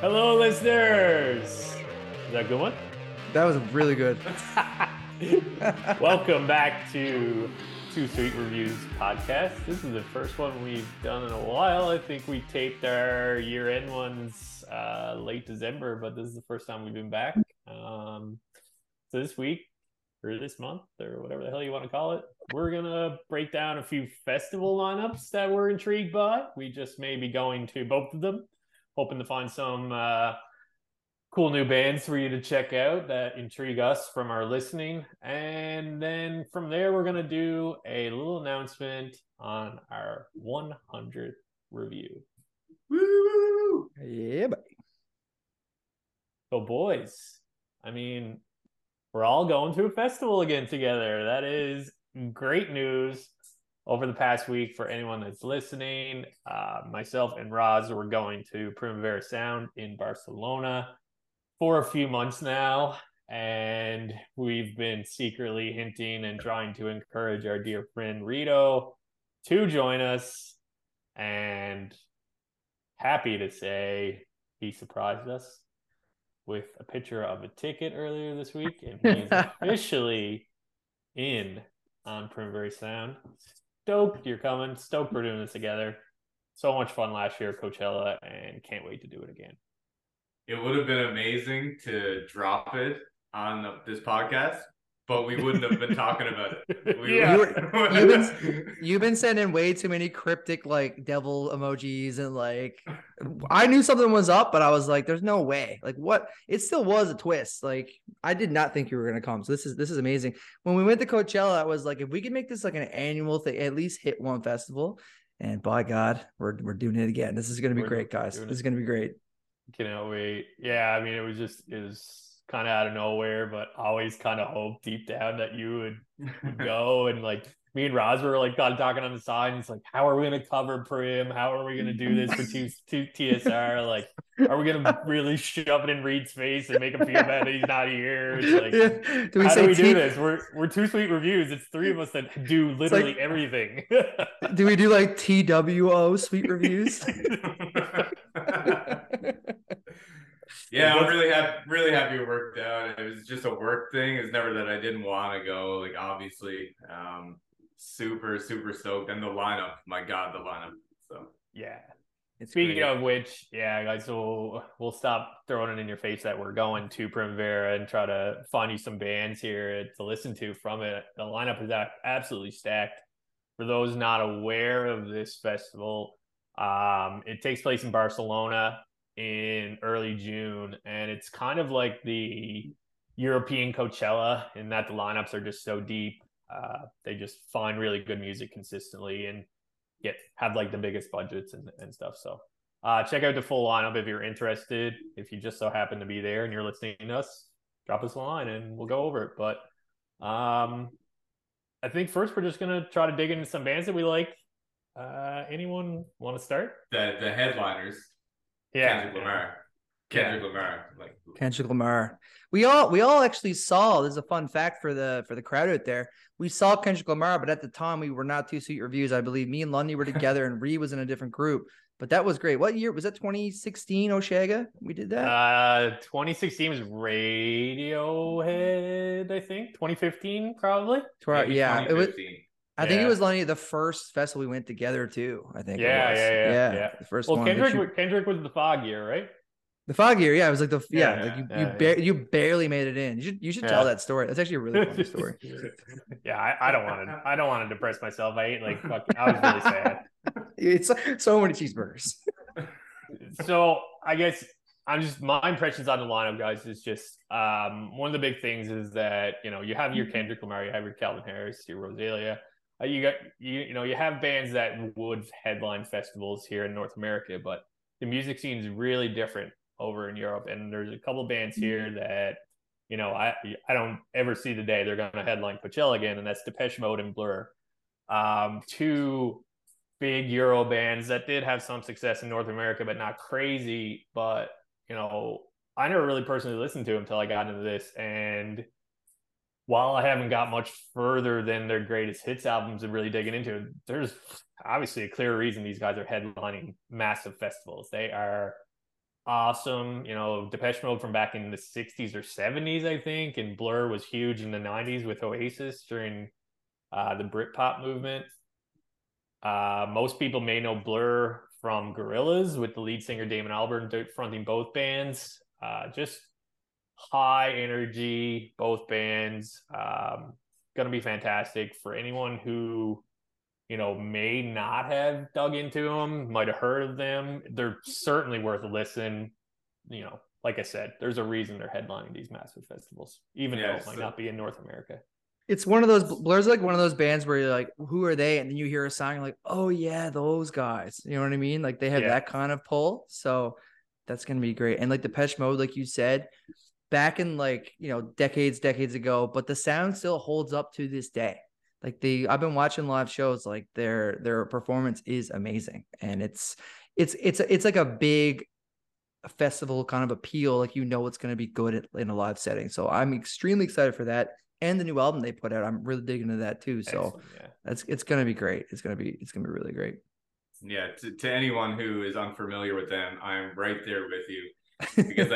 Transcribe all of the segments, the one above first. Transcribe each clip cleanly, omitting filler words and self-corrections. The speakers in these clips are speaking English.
Hello, listeners. Is that a good one? That was really good. Welcome back to Two Feet Reviews podcast. This is the first one we've done in a while. I think we taped our year-end ones late December, but this is the first time we've been back. So this week, or this month, or whatever the hell you want to call it, we're going to break down a few festival lineups that we're intrigued by. We just may be going to both of them, hoping to find some cool new bands for you to check out that intrigue us from our listening. And then from there, we're going to do a little announcement on our 100th review. Woo! Yeah, buddy. So, boys, I mean, we're all going to a festival again together. That is great news. Over the past week, for anyone that's listening, myself and Roz were going to Primavera Sound in Barcelona for a few months now, and we've been secretly hinting and trying to encourage our dear friend Rito to join us, and happy to say he surprised us with a picture of a ticket earlier this week, and he's officially in on Primavera Sound. Stoked you're coming. Stoked we're doing this together. So much fun last year at Coachella, and can't wait to do it again. It would have been amazing to drop it on this podcast, but we wouldn't have been talking about it. You've been sending way too many cryptic like devil emojis, and like I knew something was up, but I was like, "There's no way!" Like what? It still was a twist. Like I did not think you were gonna come. So this is amazing. When we went to Coachella, I was like, if we could make this like an annual thing, at least hit one festival. And by God, we're doing it again. This is gonna be great, guys. This is gonna be great. Cannot wait. Yeah, I mean, it was kind of out of nowhere, but always kind of hope deep down that you would go. And like me and Roz were like kind of talking on the side, and it's like, how are we going to cover Prim? How are we going to do this for two TSR? Like, are we going to really shove it in Reed's face and make him feel bad that he's not here? It's like, yeah. How do we do this? We're Two Sweet Reviews. It's three of us that do literally like, everything. Do we do like TWO Sweet Reviews? Yeah, I'm really happy it worked out. It was just a work thing. It's never that I didn't want to go. Like obviously, super stoked. And the lineup, my God, the lineup. So yeah. Speaking of which, yeah, guys, we'll stop throwing it in your face that we're going to Primavera and try to find you some bands here to listen to from it. The lineup is absolutely stacked. For those not aware of this festival, it takes place in Barcelona in early June, and it's kind of like the European Coachella in that the lineups are just so deep. They just find really good music consistently and have like the biggest budgets and stuff. So check out the full lineup if you're interested. If you just so happen to be there and you're listening to us, drop us a line and we'll go over it. But I think first we're just gonna try to dig into some bands that we like. Anyone want to start? The headliners. Yeah, Kendrick Lamar. We all actually saw. This is a fun fact for the crowd out there. We saw Kendrick Lamar, but at the time we were not Two Sweet Reviews. I believe me and Lundy were together, and Ree was in a different group. But that was great. What year was that? 2016 Osheaga. We did that. 2016 was Radiohead, I think. 2015 probably. Yeah, 2015. I think it was Lonnie, the first festival we went together to. I think. Yeah. The first one. Kendrick was the fog year, right? The fog year, yeah. It was like the you barely made it in. You should tell that story. That's actually a really funny story. Yeah, I don't want to depress myself. I ate like fucking. I was really sad. It's so many cheeseburgers. So I guess my impressions on the lineup, guys, is just one of the big things is that you have your Kendrick Lamar, you have your Calvin Harris, your Rosalia. You got you have bands that would headline festivals here in North America, but the music scene is really different over in Europe. And there's a couple bands here that I don't ever see the day they're going to headline Coachella again, and that's Depeche Mode and Blur, two big Euro bands that did have some success in North America, but not crazy. But I never really personally listened to them until I got into this, and while I haven't got much further than their greatest hits albums and really digging into it, there's obviously a clear reason these guys are headlining massive festivals. They are awesome. You know, Depeche Mode from back in the 60s or 70s, I think, and Blur was huge in the 90s with Oasis during the Britpop movement. Most people may know Blur from Gorillaz, with the lead singer Damon Albarn fronting both bands. Just high energy, both bands. Gonna be fantastic for anyone who, you know, may not have dug into them, might have heard of them. They're certainly worth a listen. You know, like I said, there's a reason they're headlining these massive festivals, even though it might not be in North America. It's one of those, Blur's like one of those bands where you're like, who are they? And then you hear a song, you're like, oh yeah, those guys. You know what I mean? Like they have that kind of pull. So that's going to be great. And like Depeche Mode, like you said, back in like, you know, decades ago, but the sound still holds up to this day. Like I've been watching live shows, like their performance is amazing. And it's like a big festival kind of appeal. Like, you know, it's going to be good in a live setting. So I'm extremely excited for that. And the new album they put out, I'm really digging into that too. So it's going to be great. It's going to be really great. Yeah. To anyone who is unfamiliar with them, I'm right there with you, because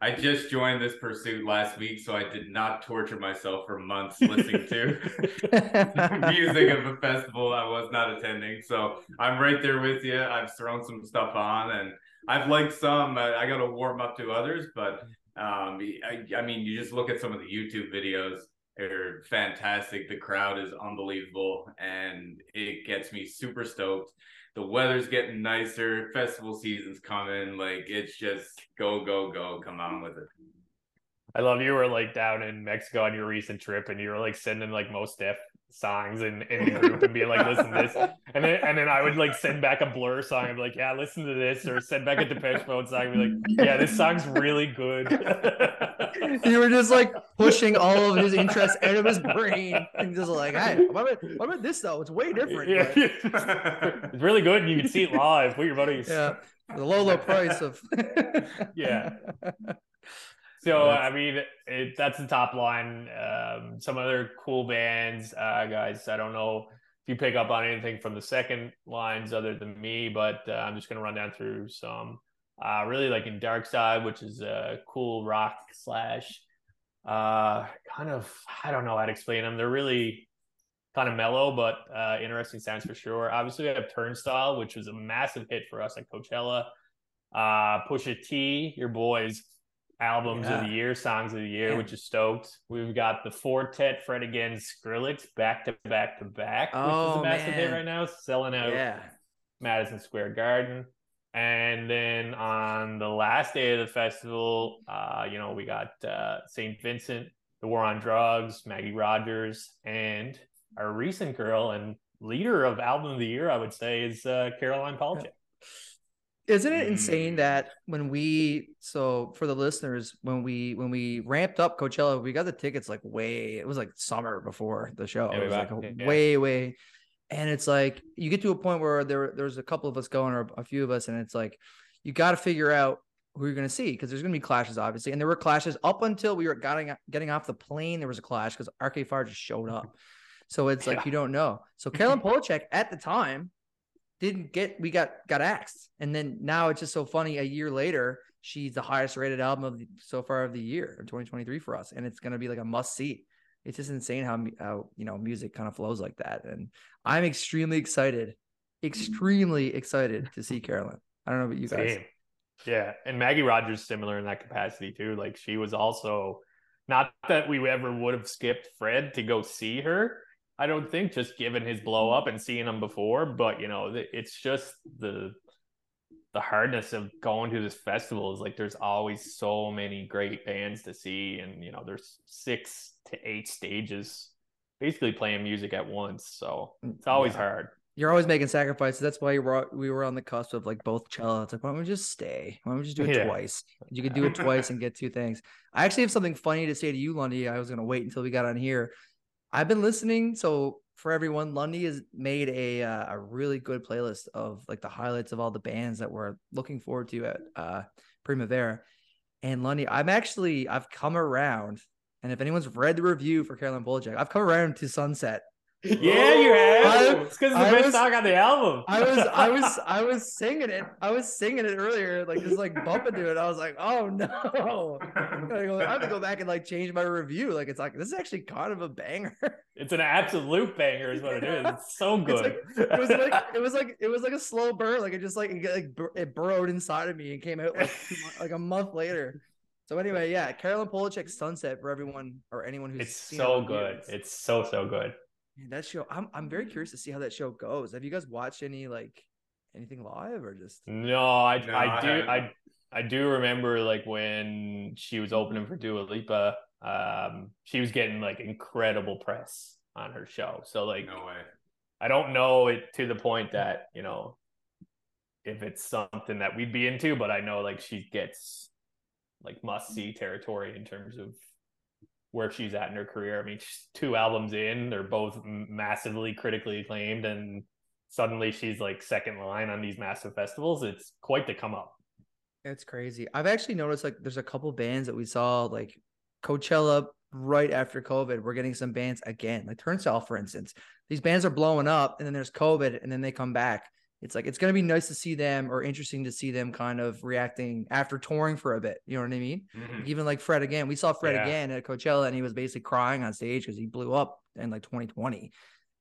I just joined this pursuit last week. So I did not torture myself for months listening to music of a festival I was not attending. So I'm right there with you. I've thrown some stuff on and I've liked some, I got to warm up to others, but I mean, you just look at some of the YouTube videos. They're fantastic. The crowd is unbelievable, and it gets me super stoked. The weather's getting nicer. Festival season's coming. Like, it's just go, go, go. Come on with it. I love you were like down in Mexico on your recent trip, and you were like sending like most Def songs in the group and being like, listen to this. And then I would like send back a Blur song and be like, yeah, listen to this, or send back a Depeche Mode song and be like, yeah, this song's really good. You were just like pushing all of his interests out of his brain and just like, hey, what about this though? It's way different. Yeah, yeah. It's really good and you can see it live. Put your buddies. Yeah. The low price of yeah. So, I mean, that's the top line. Some other cool bands, guys, I don't know if you pick up on anything from the second lines other than me, but I'm just going to run down through some. Really like in Dark Side, which is a cool rock / kind of, I don't know how to explain them. They're really kind of mellow, but interesting sounds for sure. Obviously, we have Turnstile, which was a massive hit for us at Coachella. Pusha T, your boys. Albums of the year, songs of the year, which is stoked. We've got the Fortet, Fred again, Skrillex, back to back, which is a massive hit right now, selling out Madison Square Garden. And then on the last day of the festival, you know, we got St. Vincent, The War on Drugs, Maggie Rogers, and our recent girl and leader of album of the year, I would say, is Caroline Polachek. Isn't it insane that for the listeners, when we ramped up Coachella, we got the tickets like way, it was like summer before the show. It was like way. And it's like, you get to a point where there's a couple of us going or a few of us. And it's like, you got to figure out who you're going to see, because there's going to be clashes, obviously. And there were clashes up until we were getting off the plane. There was a clash because Arcade Fire just showed up. So it's like, you don't know. So Caroline Polachek at the time, we got axed, and then now it's just so funny. A year later, she's the highest rated album so far of the year of 2023 for us, and it's gonna be like a must see. It's just insane how you know music kind of flows like that, and I'm extremely excited to see Caroline. I don't know about you guys. Same. Yeah, and Maggie Rogers similar in that capacity too. Like she was also, not that we ever would have skipped Fred to go see her, I don't think, just given his blow up and seeing him before, but you know, it's just the hardness of going to this festival is like, there's always so many great bands to see. And, you know, there's 6 to 8 stages basically playing music at once. So it's always hard. You're always making sacrifices. That's why we were on the cusp of like both cello. It's like, why don't we just stay? Why don't we just do it twice? You could do it twice and get two things. I actually have something funny to say to you, Lundy. I was going to wait until we got on here. I've been listening. So for everyone, Lundy has made a really good playlist of like the highlights of all the bands that we're looking forward to at Primavera. And Lundy, I've come around. And if anyone's read the review for Caroline Polachek, I've come around to Sunset Yeah, you have. It's because it's the best song on the album. I was singing it. I was singing it earlier, like just like bumping to it. I was like, oh no! I have to go back and like change my review. Like it's like this is actually kind of a banger. It's an absolute banger, is what it is. It's so good. It was like a slow burn. Like it just like it burrowed inside of me and came out like a month later. So anyway, yeah, Caroline Polachek's Sunset for everyone or anyone who's seen it. It's so good. It's so good. Man, that show, I'm very curious to see how that show goes. Have you guys watched anything live or just? No, I do remember like when she was opening for Dua Lipa, she was getting like incredible press on her show. So like, no way. I don't know it to the point that you know if it's something that we'd be into, but I know like she gets like must see territory in terms of where she's at in her career. I mean, she's 2 albums in, they're both massively critically acclaimed, and suddenly she's like second line on these massive festivals. It's quite the come up. It's crazy. I've actually noticed like there's a couple bands that we saw like Coachella right after COVID. We're getting some bands again, like Turnstile, for instance. These bands are blowing up and then there's COVID and then they come back. It's like, it's going to be nice to see them or interesting to see them kind of reacting after touring for a bit. You know what I mean? Mm-hmm. Even like Fred again, we saw Fred again at Coachella and he was basically crying on stage because he blew up in like 2020.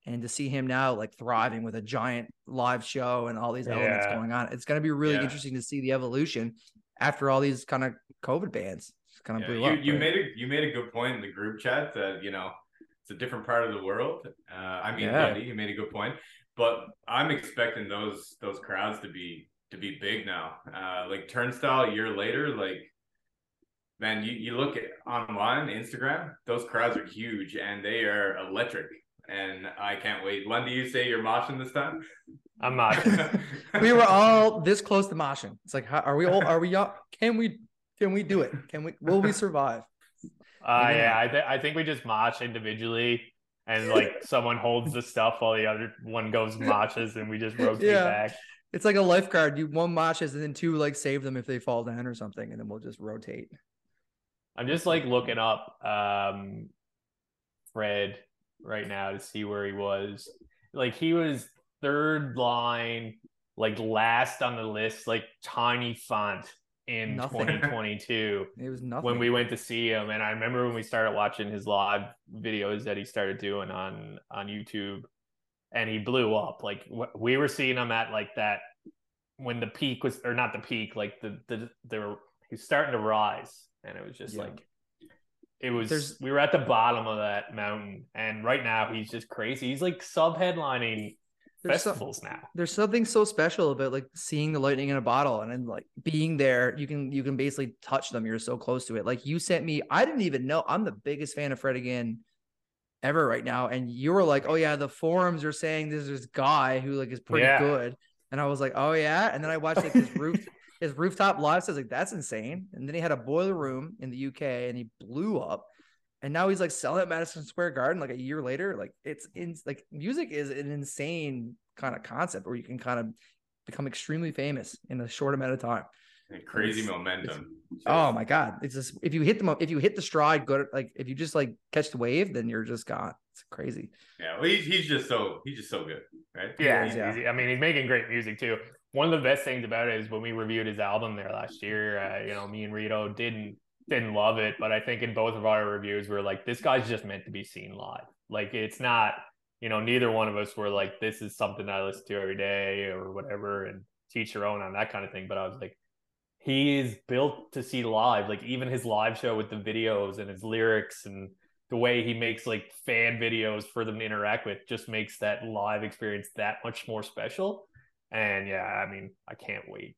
And to see him now like thriving with a giant live show and all these elements going on, it's going to be really interesting to see the evolution after all these kind of COVID bands kind of blew up. You made a good point in the group chat that, you know, it's a different part of the world. Andy, you made a good point. But I'm expecting those crowds to be big now. Like Turnstile a year later, like man, you look at online Instagram, those crowds are huge and they are electric. And I can't wait. Len, do you say you're moshing this time? I'm moshing. We were all this close to moshing. It's like, how, are we all? Are we all? Can we do it? Will we survive? I think we just mosh individually. And like someone holds the stuff while the other one goes moshes and we just rotate back. It's like a lifeguard. You one moshes and then 2 like save them if they fall down or something. And then we'll just rotate. I'm just like looking up Fred right now to see where he was. Like he was third line, like last on the list, like tiny font in nothing. 2022 it was nothing when we went to see him. And I remember when we started watching his live videos that he started doing on YouTube, and he blew up. Like we were seeing him at like that when the peak was, or not the peak, like he's starting to rise. And it was just like it was we were at the bottom of that mountain, and right now he's just crazy. He's like sub-headlining festivals now. There's something so special about like seeing the lightning in a bottle and then like being there. You can basically touch them. You're so close to it. Like you sent me, I didn't even know. I'm the biggest fan of Fred again ever right now. And you were like, oh yeah, the forums are saying there's this guy who like is pretty good. And I was like, oh yeah. And then I watched like his his rooftop live. So I was like, that's insane. And then he had a boiler room in the UK and he blew up. And now he's like selling at Madison Square Garden like a year later. Like it's in like music is an insane kind of concept where you can kind of become extremely famous in a short amount of time. And crazy momentum. Oh my God. It's just if you hit the stride, go to, like if you just like catch the wave, then you're just gone. It's crazy. Yeah, well, he's just so good, right? Yeah, I mean he's making great music too. One of the best things about it is when we reviewed his album there last year, you know, me and Rito didn't love it, but I think in both of our reviews we're like, this guy's just meant to be seen live. Like it's not, you know, neither one of us were like, this is something that I listen to every day or whatever and teach your own on that kind of thing. But I was like, he is built to see live. Like even his live show with the videos and his lyrics and the way he makes like fan videos for them to interact with just makes that live experience that much more special. And yeah, I mean, I can't wait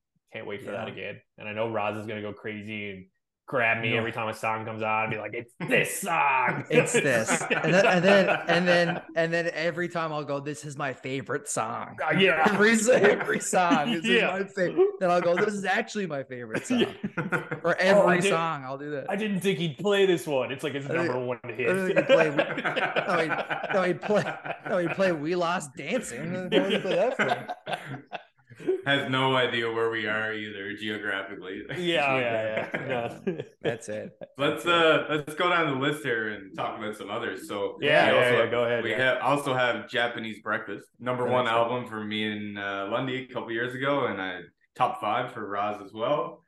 for that again. And I know Roz is gonna go crazy and grab me every time a song comes on and be like, it's this song. It's this. And then every time I'll go, this is my favorite song. Yeah. Every song. This is my favorite. Then I'll go, this is actually my favorite song. Yeah. Or every song. I'll do that. I didn't think he'd play this one. It's like his number one hit. He'd play We Lost Dancing. has no idea where we are either geographically. Yeah. That's it. Let's go down the list here and talk about some others. So go ahead. We also have Japanese Breakfast, number one album for me and Lundy a couple years ago, and top five for Roz as well.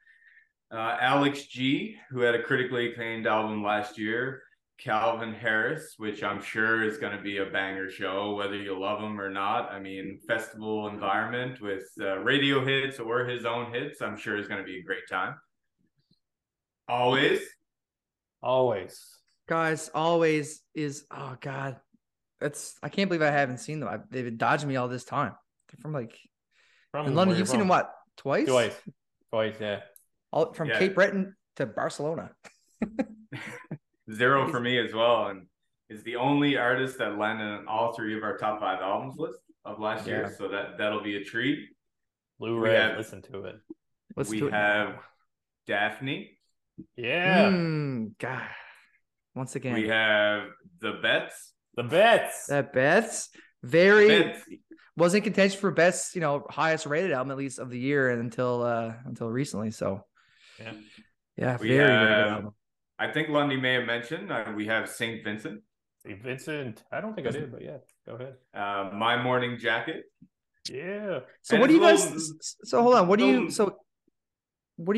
Alex G, who had a critically acclaimed album last year. Calvin Harris, which I'm sure is going to be a banger show, whether you love him or not. I mean, festival environment with radio hits or his own hits, I'm sure is going to be a great time. Always. Guys, Always is, oh God. I can't believe I haven't seen them. They've been dodging me all this time. They're from in London. You've seen them, what, twice? Twice, yeah. All from Cape Breton to Barcelona. 0 for me as well, and is the only artist that landed on all three of our top five albums list of last year, so that'll be a treat. Blu-ray, listen to it. We have Daphne. Yeah. God. Once again. We have The Bets. Was in contention for best, highest rated album, at least of the year, and until recently. So very good album. I think Lundy may have mentioned we have St. Vincent. St. Vincent. I don't think I did, but yeah, go ahead. My Morning Jacket. Yeah. So and what do you guys? Hold on. What do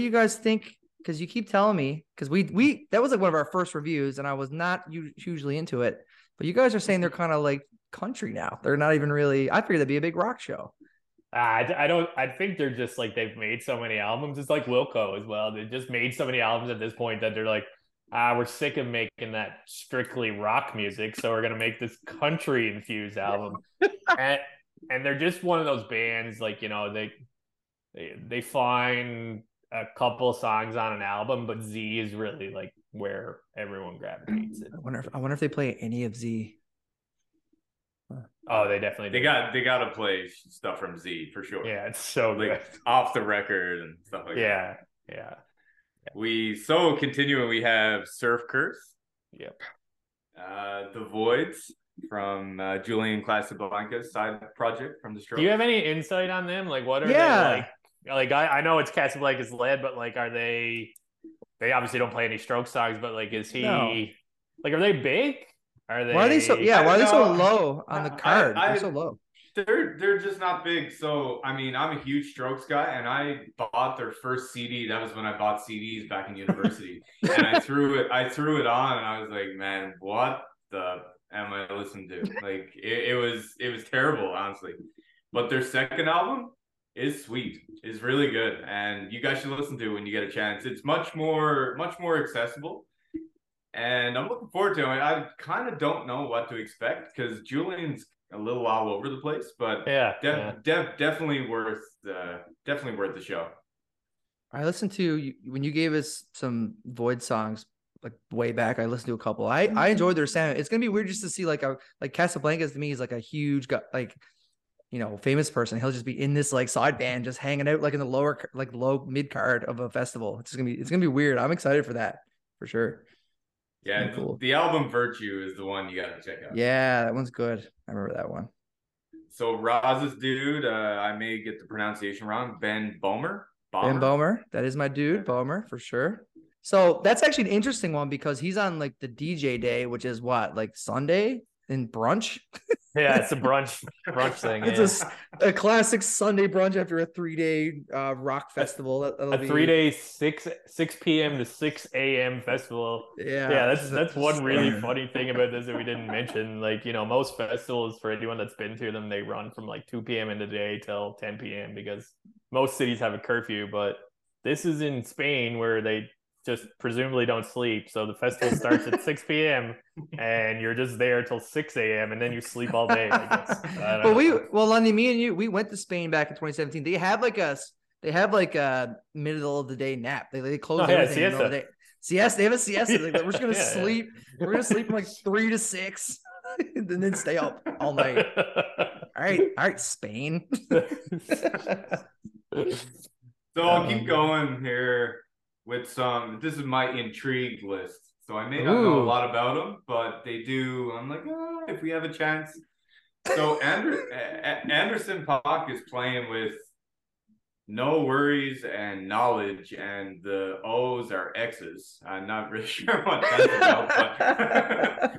you guys think? Because you keep telling me, because we that was like one of our first reviews, and I was not hugely into it. But you guys are saying they're kind of like country now. They're not even really. I figured that'd be a big rock show. I don't. I think they're just like they've made so many albums. It's like Wilco as well. They just made so many albums at this point that they're like. We're sick of making that strictly rock music, so we're going to make this country-infused album. and they're just one of those bands, like, they find a couple songs on an album, but Z is really, like, where everyone gravitates. I wonder if they play any of Z. Oh, they definitely do. They got to play stuff from Z, for sure. Yeah, it's so like, good. Off the record and stuff like that. Yeah. Continuing, we have Surf Curse. Yep. The Voids from Julian Casablancas' side project from the Strokes. Do you have any insight on them? Like, what are they like? I know it's Casablancas led, but like, are they? They obviously don't play any Strokes songs, but like, is he? No. Like, are they big? Are they? Why are they so? Yeah, why are they so low on the card? They're so low. They're just not big. So, I mean, I'm a huge Strokes guy, and I bought their first CD. That was when I bought CDs back in university. And I threw it on, and I was like, man, what the am I listening to? Like, it was terrible, honestly. But their second album is sweet. It's really good, and you guys should listen to it when you get a chance. It's much more accessible. And I'm looking forward to it. I kind of don't know what to expect, because Julian's a little all over the place, but definitely worth the show. I listened to, when you gave us some Void songs like way back, I listened to a couple. I enjoyed their sound. It's gonna be weird just to see like Casablancas to me is like a huge famous person. He'll just be in this like side band just hanging out like in the low mid card of a festival. It's gonna be weird. I'm excited for that for sure. Yeah, cool. The album Virtue is the one you got to check out. Yeah, that one's good. I remember that one. So Roz's dude, I may get the pronunciation wrong, Ben Böhmer. Ben Böhmer. That is my dude, Böhmer, for sure. So that's actually an interesting one because he's on like the DJ day, which is what? Like Sunday in brunch? Yeah, it's a brunch thing. It's a classic Sunday brunch after a 3-day rock festival. A 3-day 6 p.m. to 6 a.m. festival. Yeah, that's one really funny thing about this that we didn't mention. Like, most festivals, for anyone that's been to them, they run from like 2 p.m. in the day till 10 p.m. because most cities have a curfew. But this is in Spain where they just presumably don't sleep. So the festival starts at 6 p.m. and you're just there till 6 a.m. and then you sleep all day, I guess. Well, Lundy, me and you, we went to Spain back in 2017. They have like a middle of the day nap. They close everything in the middle of the day. Siesta. They have a siesta. Like, we're just going to sleep. We're going to sleep from like 3 to 6 and then stay up all night. All right, Spain. So I'll keep going here. With some, this is my intrigue list. So I may not know a lot about them, but they do. I'm like, if we have a chance. So Anderson Park is playing with No worries and knowledge, and the O's are X's. I'm not really sure what that's about,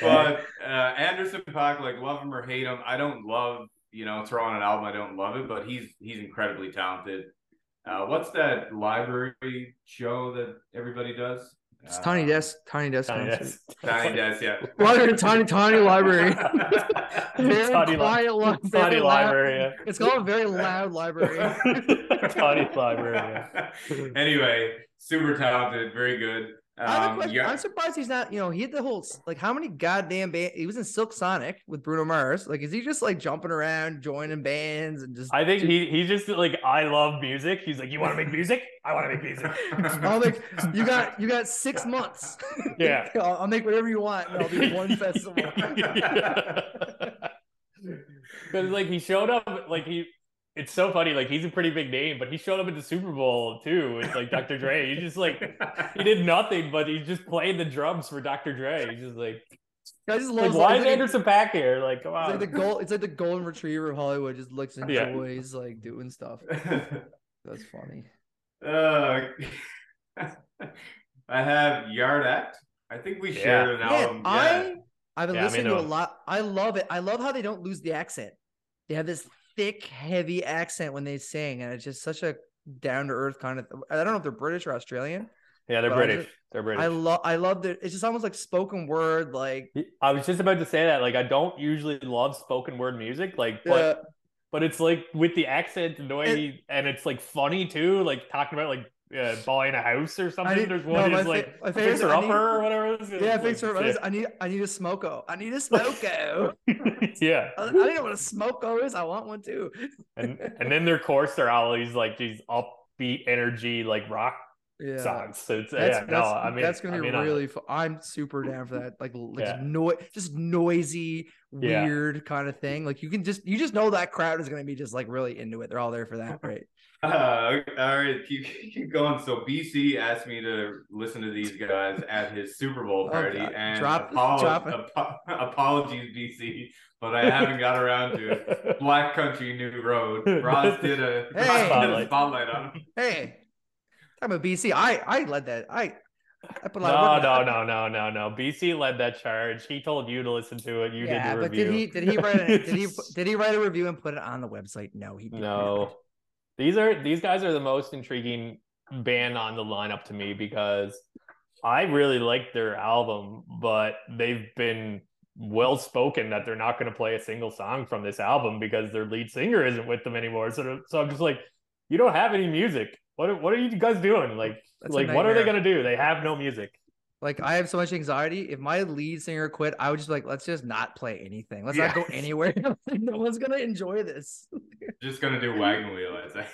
but but Anderson Park, like, love him or hate him, I don't love, you know, throwing an album, I don't love it, but he's incredibly talented. What's that library show that everybody does? It's Tiny Desk. Tiny Desk, yeah. Library, tiny library. Very tiny quiet tiny library. Yeah. It's called a very loud library. Tiny library. Yeah. Anyway, super talented, very good. I'm surprised he's not, you know, he had the whole, like, how many goddamn bands? He was in Silk Sonic with Bruno Mars. Like, is he just like jumping around, joining bands and just? I think he just like, I love music. He's like, you want to make music? I want to make music. I'll make, you got 6 months. Yeah, I'll make whatever you want. And I'll do one festival. Because like he showed up, like he. It's so funny, like, he's a pretty big name, but he showed up at the Super Bowl, too. It's like Dr. Dre. He just, like, he did nothing, but he just played the drums for Dr. Dre. He's just, like, I just love, like, why is Anderson Paak here? Like, come on. It's like the golden retriever of Hollywood just looks and enjoys, like, doing stuff. That's funny. I have Yard Act. I think we shared an album. I've been listening to a lot. I love it. I love how they don't lose the accent. They have this thick, heavy accent when they sing, and it's just such a down-to-earth kind of. I don't know if they're British or Australian. Yeah, they're British. They're British. I love that. It's just almost like spoken word. Like, I was just about to say that. Like, I don't usually love spoken word music. Like, but it's like with the accent, noisy, and it's like funny too. Like talking about like buying a house or something. There's one is like fixer upper or whatever. Yeah, fixer upper. I need a smoko. Yeah, I don't know what a smoko is. I want one too. and then their course are always like these upbeat energy like rock songs. So it's that's gonna be really fun. I'm super down for that. Like just noisy, weird kind of thing. Like you just know that crowd is gonna be just like really into it. They're all there for that, right? All right, keep going. So BC asked me to listen to these guys at his Super Bowl party, and apologies, BC, but I haven't got around to it. Black Country New Road. Ross did a spotlight on him. Hey, I'm a BC. I led that. No. BC led that charge. He told you to listen to it. You did the review. Did he write a, did he write a review and put it on the website? No, he didn't. No. These guys are the most intriguing band on the lineup to me because I really like their album, but they've been well spoken that they're not going to play a single song from this album because their lead singer isn't with them anymore. So I'm just like, you don't have any music. What are you guys doing? Like what are they going to do? They have no music. Like, I have so much anxiety. If my lead singer quit, I would just be like, let's just not play anything. Let's not go anywhere. No one's going to enjoy this. Just going to do wagon wheel, I'd say.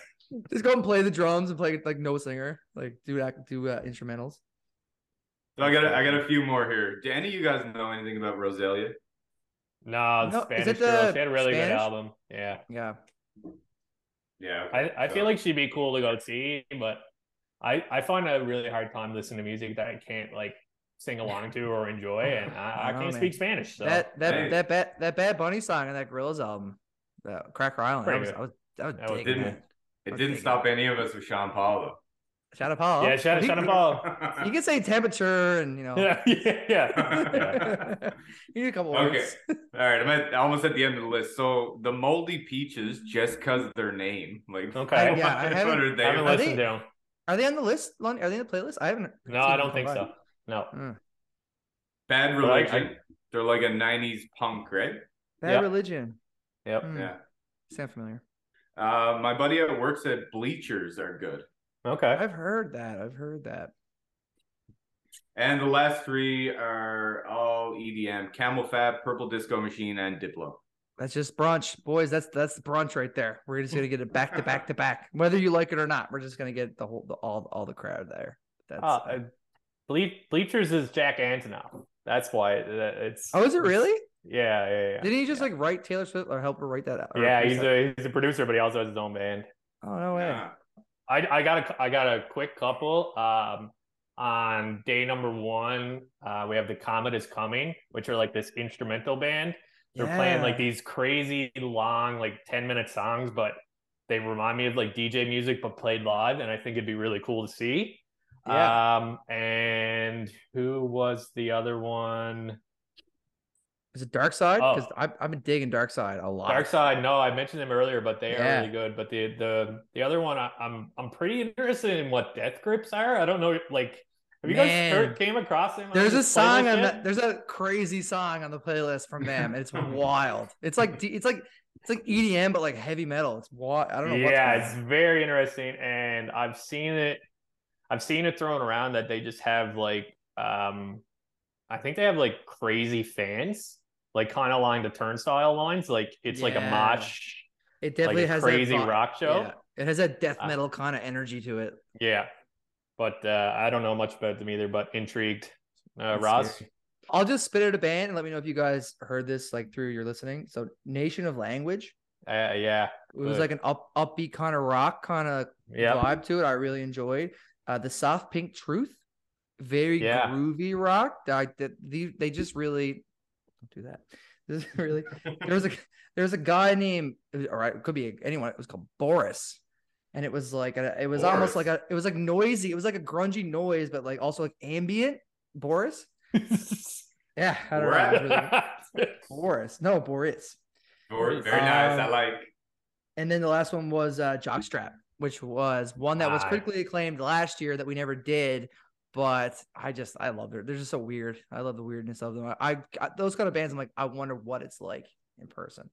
Just go and play the drums and play like no singer. Like, do instrumentals. So I got a few more here. Do any of you guys know anything about Rosalia? No, Spanish girl. She had a really good album. Yeah. Okay, I feel like she'd be cool to go see, but I find a really hard time listening to music that I can't like sing along to or enjoy, and I can't speak Spanish. So. That Bad Bunny song and that Gorillaz album, Cracker Island. It didn't stop any of us with Sean Paul though. Sean Paul. Yeah, Sean Paul. You can say temperature and you know. Yeah. You need a couple words. Okay. All right, I'm almost at the end of the list. So the Moldy Peaches, just because their name, like okay, I haven't listened to. Are they on the list? Lonnie? Are they in the playlist? I haven't. No, I don't think so. No. Bad Religion. They're like a 90s punk, right? Bad Religion. Yep. Yeah. Sound familiar. My buddy at work said Bleachers are good. Okay. I've heard that. And the last three are all EDM. Camel Fat, Purple Disco Machine, and Diplo. That's just brunch, boys. That's the brunch right there. We're just gonna get it back to back, whether you like it or not. We're just gonna get the whole, all the crowd there. That's Bleachers is Jack Antonoff. That's why it's. Oh, is it really? Yeah. Didn't he just like write Taylor Swift or help her write that out? Yeah, he's a producer, but he also has his own band. Oh no way! Yeah. I got a quick couple. On day number one, we have The Comet Is Coming, which are like this instrumental band. They're playing like these crazy long, like 10-minute songs, but They remind me of like DJ music, but played live. And I think it'd be really cool to see. Yeah. And who was the other one? Is it Dark Side? Because I've been digging Dark Side a lot. Dark Side, no, I mentioned them earlier, but they are really good. But the other one, I'm pretty interested in what Death Grips are. I don't know, like, have you guys came across them? There's a song on that. There's a crazy song on the playlist from them. It's wild. It's like EDM, but like heavy metal. It's wild. I don't know. Yeah, it's very interesting, and I've seen it thrown around that they just have like, I think they have like crazy fans, like kind of along the Turnstile lines. Like it's like a mosh. It definitely has a crazy rock show. Yeah. It has that death metal kind of energy to it. Yeah. But I don't know much about them either, but intrigued. Roz? Scary. I'll just spit out a band and let me know if you guys heard this like through your listening. So Nation of Language. It was like an upbeat kind of rock kind of vibe to it. I really enjoyed. The Soft Pink Truth. Very groovy rock. They just really don't do that. This is really there was a guy named, all right, it could be anyone. It was called Boris. And it was like almost like it was like noisy. It was like a grungy noise, but like also like ambient. Boris. Yeah, I don't know. Really... Boris. No, Boris. Boris, very nice. I like. And then the last one was Jockstrap, which was one that was critically acclaimed last year that we never did, but I loved it. They're just so weird. I love the weirdness of them. I those kind of bands, I'm like, I wonder what it's like in person.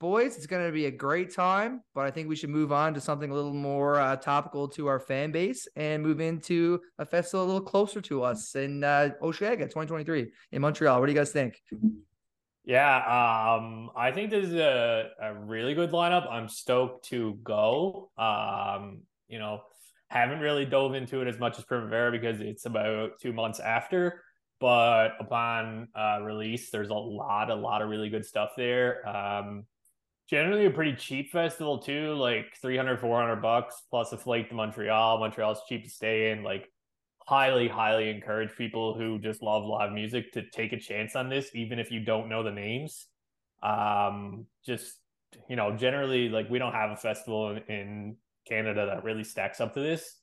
Boys, it's going to be a great time, but I think we should move on to something a little more topical to our fan base and move into a festival a little closer to us in Osheaga 2023 in Montreal. What do you guys think? Yeah, I think this is a really good lineup. I'm stoked to go. Haven't really dove into it as much as Primavera because it's about 2 months after. But upon release, there's a lot of really good stuff there. Generally a pretty cheap festival too, like $300-400 plus a flight to Montreal's cheap to stay in. Like highly encourage people who just love live music to take a chance on this, even if you don't know the names. Generally, like, we don't have a festival in Canada that really stacks up to this.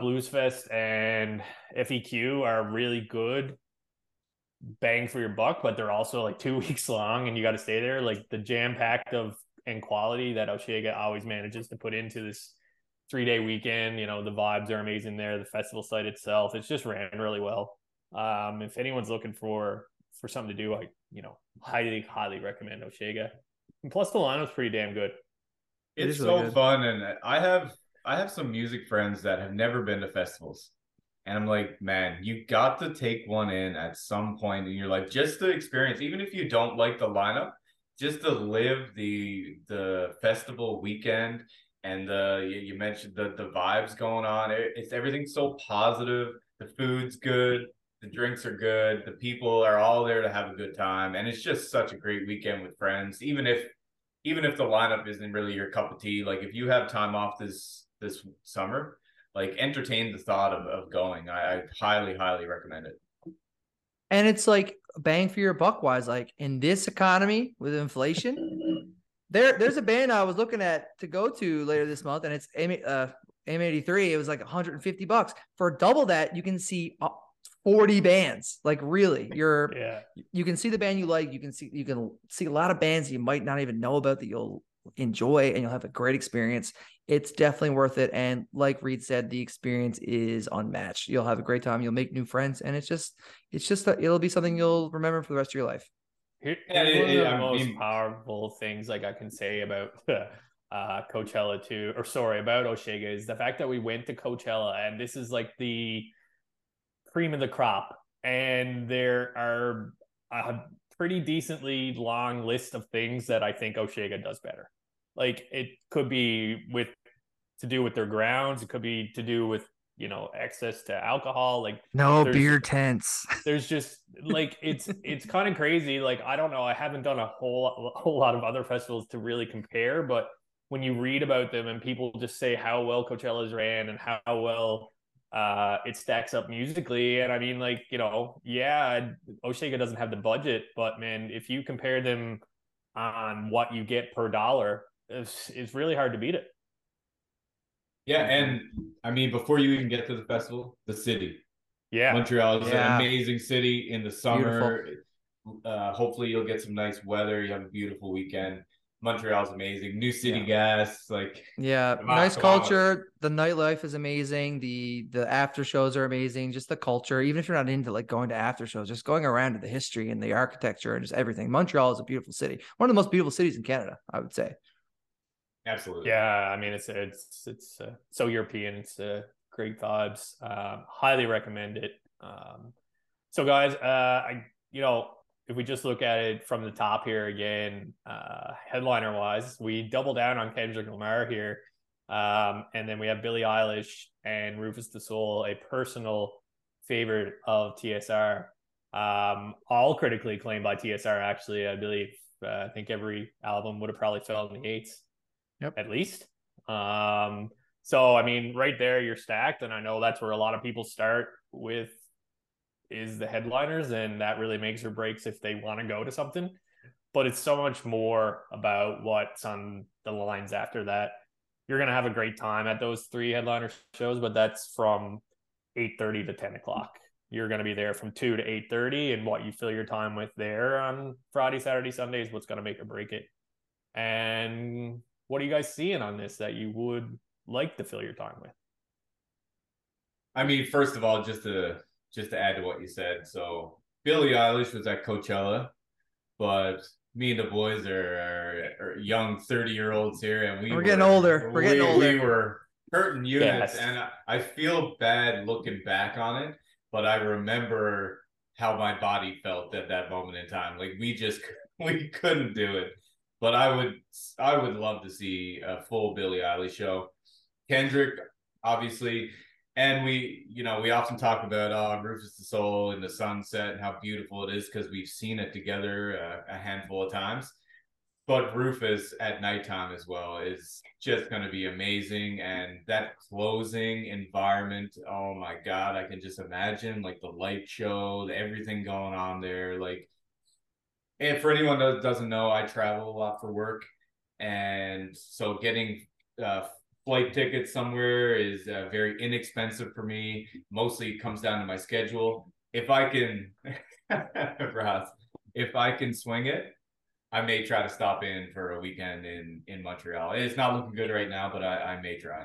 Blues Fest and FEQ are really good bang for your buck, but they're also like 2 weeks long and you got to stay there. Like the jam-packed and quality that Osheaga always manages to put into this 3-day weekend. The vibes are amazing there. The festival site itself, it's just ran really well. If anyone's looking for something to do, I highly recommend Osheaga. And plus the lineup's pretty damn good. It's so really fun. And I have some music friends that have never been to festivals. And I'm like, man, you got to take one in at some point in your life, just to experience, even if you don't like the lineup, just to live the festival weekend. And you mentioned the vibes going on. It's everything's so positive. The food's good. The drinks are good. The people are all there to have a good time. And it's just such a great weekend with friends. Even if the lineup isn't really your cup of tea, like if you have time off this summer, like entertain the thought of going. I highly recommend it. And it's like bang for your buck wise, like in this economy with inflation, there's a band I was looking at to go to later this month, and it's M83. It was like $150 for double that. You can see 40 bands. Like really, you can see the band you like. You can see a lot of bands you might not even know about that you'll enjoy, and you'll have a great experience. It's definitely worth it, and like Reed said, the experience is unmatched. You'll have a great time, you'll make new friends, and it's just it'll be something you'll remember for the rest of your life. One of the most powerful things like I can say about about Osheaga is the fact that we went to Coachella, and this is like the cream of the crop, and there are a pretty decently long list of things that I think Osheaga does better. Like it could be to do with their grounds. It could be to do with, access to alcohol. Like no beer tents. There's just like, it's kind of crazy. Like, I don't know. I haven't done a whole lot of other festivals to really compare, but when you read about them and people just say how well Coachella's ran and how well it stacks up musically. And I mean, like, Osheaga doesn't have the budget, but man, if you compare them on what you get per dollar, it's really hard to beat it. Yeah, and I mean, before you even get to the festival, the city. Yeah. Montreal is an amazing city in the summer. Hopefully you'll get some nice weather. You have a beautiful weekend. Montreal's amazing. New city gas, like nice culture. The nightlife is amazing. The after shows are amazing. Just the culture, even if you're not into like going to after shows, just going around to the history and the architecture and just everything. Montreal is a beautiful city. One of the most beautiful cities in Canada, I would say. Absolutely. Yeah, I mean it's so European. It's great vibes. Highly recommend it. So guys, if we just look at it from the top here again, headliner wise, we double down on Kendrick Lamar here. And then we have Billie Eilish and Rufus Du Sol, a personal favorite of TSR. All critically acclaimed by TSR, actually, I believe. I think every album would have probably fell in the 8s, at least. So, I mean, right there, you're stacked. And I know that's where a lot of people start with is the headliners, and that really makes or breaks if they want to go to something, but it's so much more about what's on the lines after that. You're going to have a great time at those three headliner shows, but that's from 8:30 to 10 o'clock. You're going to be there from 2 to 8:30, and what you fill your time with there on Friday, Saturday, Sunday is what's going to make or break it. And what are you guys seeing on this that you would like to fill your time with? I mean, first of all, just to add to what you said, so Billie Eilish was at Coachella, but me and the boys are young 30-year-olds here, and we're getting older. We were hurting units, and I feel bad looking back on it, but I remember how my body felt at that moment in time. Like we couldn't do it. But I would love to see a full Billie Eilish show. Kendrick, obviously. And we often talk about Rufus Du Sol and the sunset and how beautiful it is because we've seen it together a handful of times. But Rufus at nighttime as well is just going to be amazing. And that closing environment, oh my God, I can just imagine like the light show, everything going on there. Like, and for anyone that doesn't know, I travel a lot for work. And so getting flight tickets somewhere is very inexpensive for me. Mostly it comes down to my schedule. If I can, Ross, if I can swing it, I may try to stop in for a weekend in Montreal. It's not looking good right now, but I may try.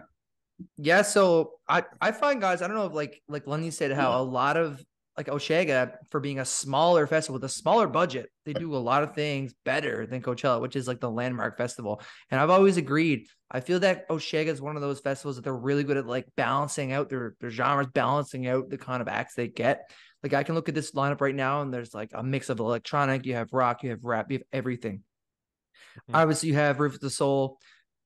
Yeah, so I find, guys, I don't know if like Lundy said, how a lot of like Osheaga, for being a smaller festival with a smaller budget, they do a lot of things better than Coachella, which is like the landmark festival. And I've always agreed. I feel that Osheaga is one of those festivals that they're really good at like balancing out their genres, balancing out the kind of acts they get. Like I can look at this lineup right now and there's like a mix of electronic, you have rock, you have rap, you have everything. Mm-hmm. Obviously you have Rufus Du Sol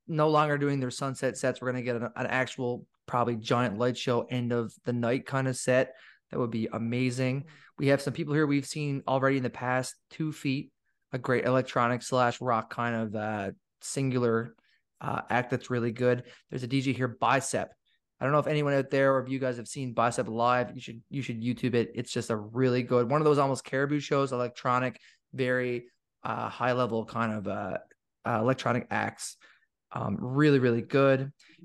no longer doing their sunset sets. We're going to get an actual probably giant light show end of the night kind of set. That would be amazing. We have some people here we've seen already in the past. 2 Feet, a great electronic / rock kind of singular act that's really good. There's a DJ here, Bicep. I don't know if anyone out there or if you guys have seen Bicep live. You should YouTube it. It's just a really good one of those almost Caribou shows, electronic, very high level kind of electronic acts. Really, really good.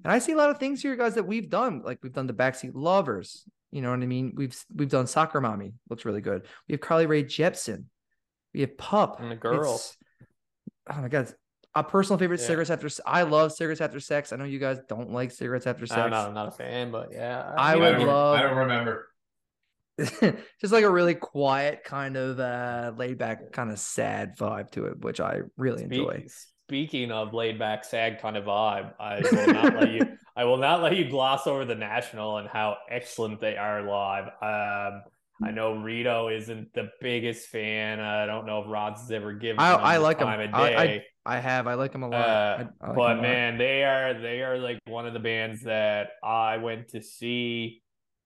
And I see a lot of things here, guys, that we've done. Like we've done the Backseat Lovers. You know what I mean? We've done Soccer Mommy. Looks really good. We have Carly Rae Jepsen. We have Pup. And the girls. Oh, my God. A personal favorite, Cigarettes After Sex. I love Cigarettes After Sex. I know you guys don't like Cigarettes After Sex. I'm not a fan, but yeah. I don't remember. Just like a really quiet kind of laid-back kind of sad vibe to it, which I really enjoy. Speaking of laid-back sad kind of vibe, I will not let you gloss over The National and how excellent they are live. I know Rito isn't the biggest fan. I don't know if Rod's has ever given them time of day. I have. I like them a lot. But man, they are like one of the bands that I went to see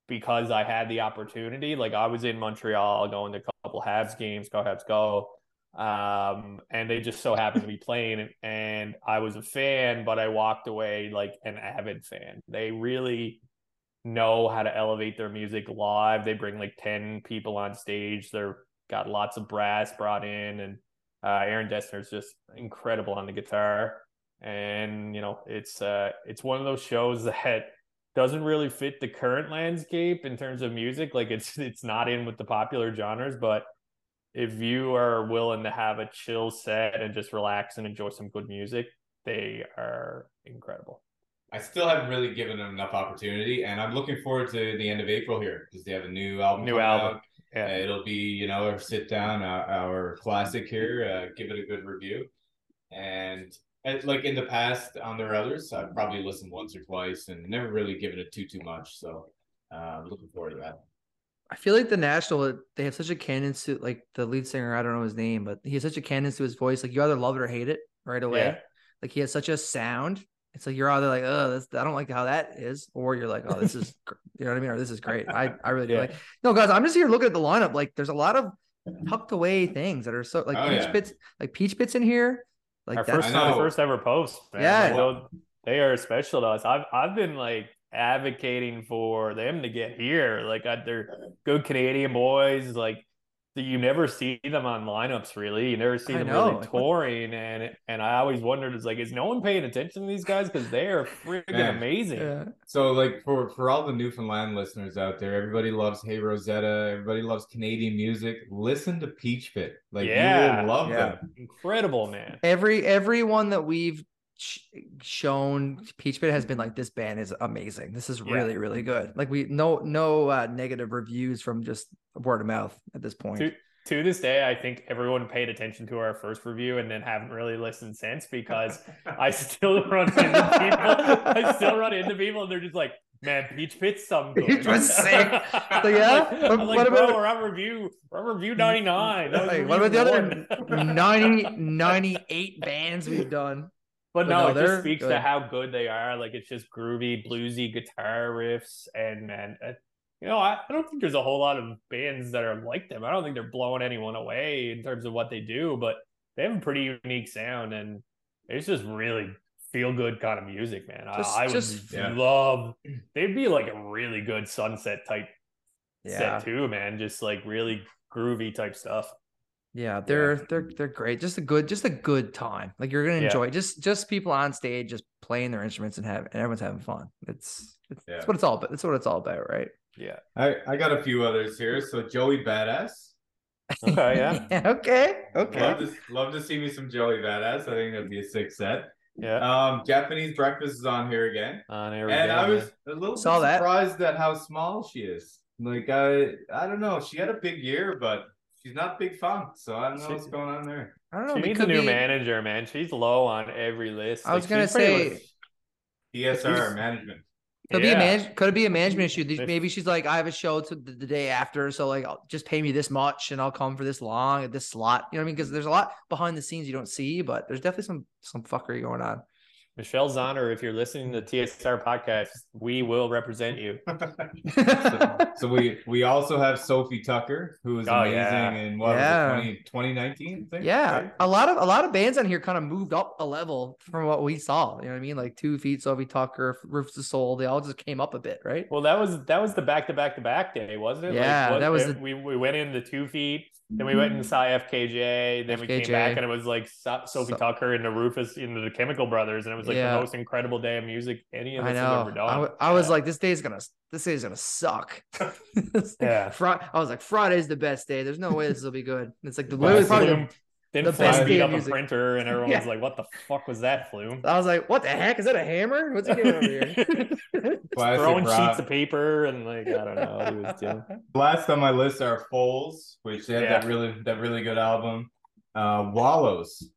because I had the opportunity. Like I was in Montreal going to a couple Habs games, go Habs go. And they just so happened to be playing and I was a fan, but I walked away like an avid fan. They really know how to elevate their music live. They bring like 10 people on stage. They're got lots of brass brought in, and Aaron Dessner's just incredible on the guitar. And, you know, it's one of those shows that doesn't really fit the current landscape in terms of music. Like it's not in with the popular genres, but if you are willing to have a chill set and just relax and enjoy some good music, they are incredible. I still haven't really given them enough opportunity, and I'm looking forward to the end of April here because they have a new album. Yeah. It'll be, you know, our sit down, our classic here, give it a good review. And like in the past on their others, I've probably listened once or twice and never really given it too much. So I'm looking forward to that. I feel like the National, they have such a canon to, like, the lead singer, I don't know his name, but he has such a canon to his voice. Like, you either love it or hate it right away. Yeah. Like, he has such a sound. It's like you're either like, oh, this, I don't like how that is, or you're like, oh, this is, you know what I mean, or this is great. I really do. Yeah. Like, no, guys, I'm just here looking at the lineup. Like, there's a lot of tucked away things that are so like Peach Pit's in here. Like our first ever post, man. Yeah, like, they are special to us. I've been like advocating for them to get here. Like they're good Canadian boys. Like you never see them on lineups, really. You never see them really touring, and I always wondered, it's like, is no one paying attention to these guys because they are freaking amazing. Yeah. So like for all the Newfoundland listeners out there, everybody loves Hey Rosetta. Everybody loves Canadian music. Listen to Peach Pit. Like you will love them. Incredible, man. Everyone that we've shown Peach Pit has been like, this band is amazing, this is really really good. Like we no negative reviews from just word of mouth at this point. To this day, I think everyone paid attention to our first review and then haven't really listened since, because I still run into people and they're just like, man, Peach Pit's some good. It was sick. So, yeah. We're on review 99. That was like, what about the other 98 bands we've done? But no, it just speaks to how good they are. Like, it's just groovy, bluesy guitar riffs. And, man, you know, I don't think there's a whole lot of bands that are like them. I don't think they're blowing anyone away in terms of what they do, but they have a pretty unique sound. And it's just really feel-good kind of music, man. I would love – they'd be, like, a really good sunset type set, too, man. Just, like, really groovy type stuff. Yeah, they're great. Just a good time. Like, you're gonna enjoy just people on stage just playing their instruments and everyone's having fun. It's what it's all about. That's what it's all about, right? Yeah. I got a few others here. So Joey Badass. Okay, Okay. Love to see me some Joey Badass. I think that'd be a sick set. Yeah. Japanese Breakfast is on here again. I was a little bit surprised at how small she is. Like I don't know. She had a big year, but she's not big fun, so I don't know what's going on there. I don't know. She needs a new manager, man. She's low on every list. I was going to say DSR management. Could it be a management issue? Maybe she's like, I have a show the day after, so like, just pay me this much, and I'll come for this long at this slot. You know what I mean? Because there's a lot behind the scenes you don't see, but there's definitely some fuckery going on. Michelle Zahner, if you're listening to the TSR podcast, we will represent you. So we also have Sophie Tucker, who is amazing in 2019. I think, right? a lot of bands on here kind of moved up a level from what we saw. You know what I mean? Like 2 Feet, Sophie Tucker, Rufus Du Sol, they all just came up a bit, right? Well, that was the back-to-back day, wasn't it? Yeah, like, we went into 2 Feet. Then we went and saw FKJ. Then we came back and it was like Sophie Tucker and the Rufus into the Chemical Brothers, and it was like the most incredible day of music any of us have ever done. I was like, this day's gonna suck. I was like, Friday's the best day. There's no way this will be good. It's like the probably the best day of music. A printer, and everyone was like, "What the fuck was that, Flume?" I was like, "What the heck is that? A hammer? What's he doing over here?" Throwing sheets of paper and like, I don't know what he was doing. Last on my list are Foals, which they had that really good album. Wallows.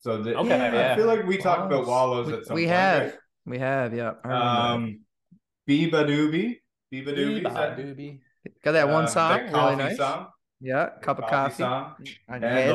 So I feel like we talked about Wallows at some point. We have. Biba Doobie. Got that one song, that really nice. Song. Yeah, cup of coffee. Song. And the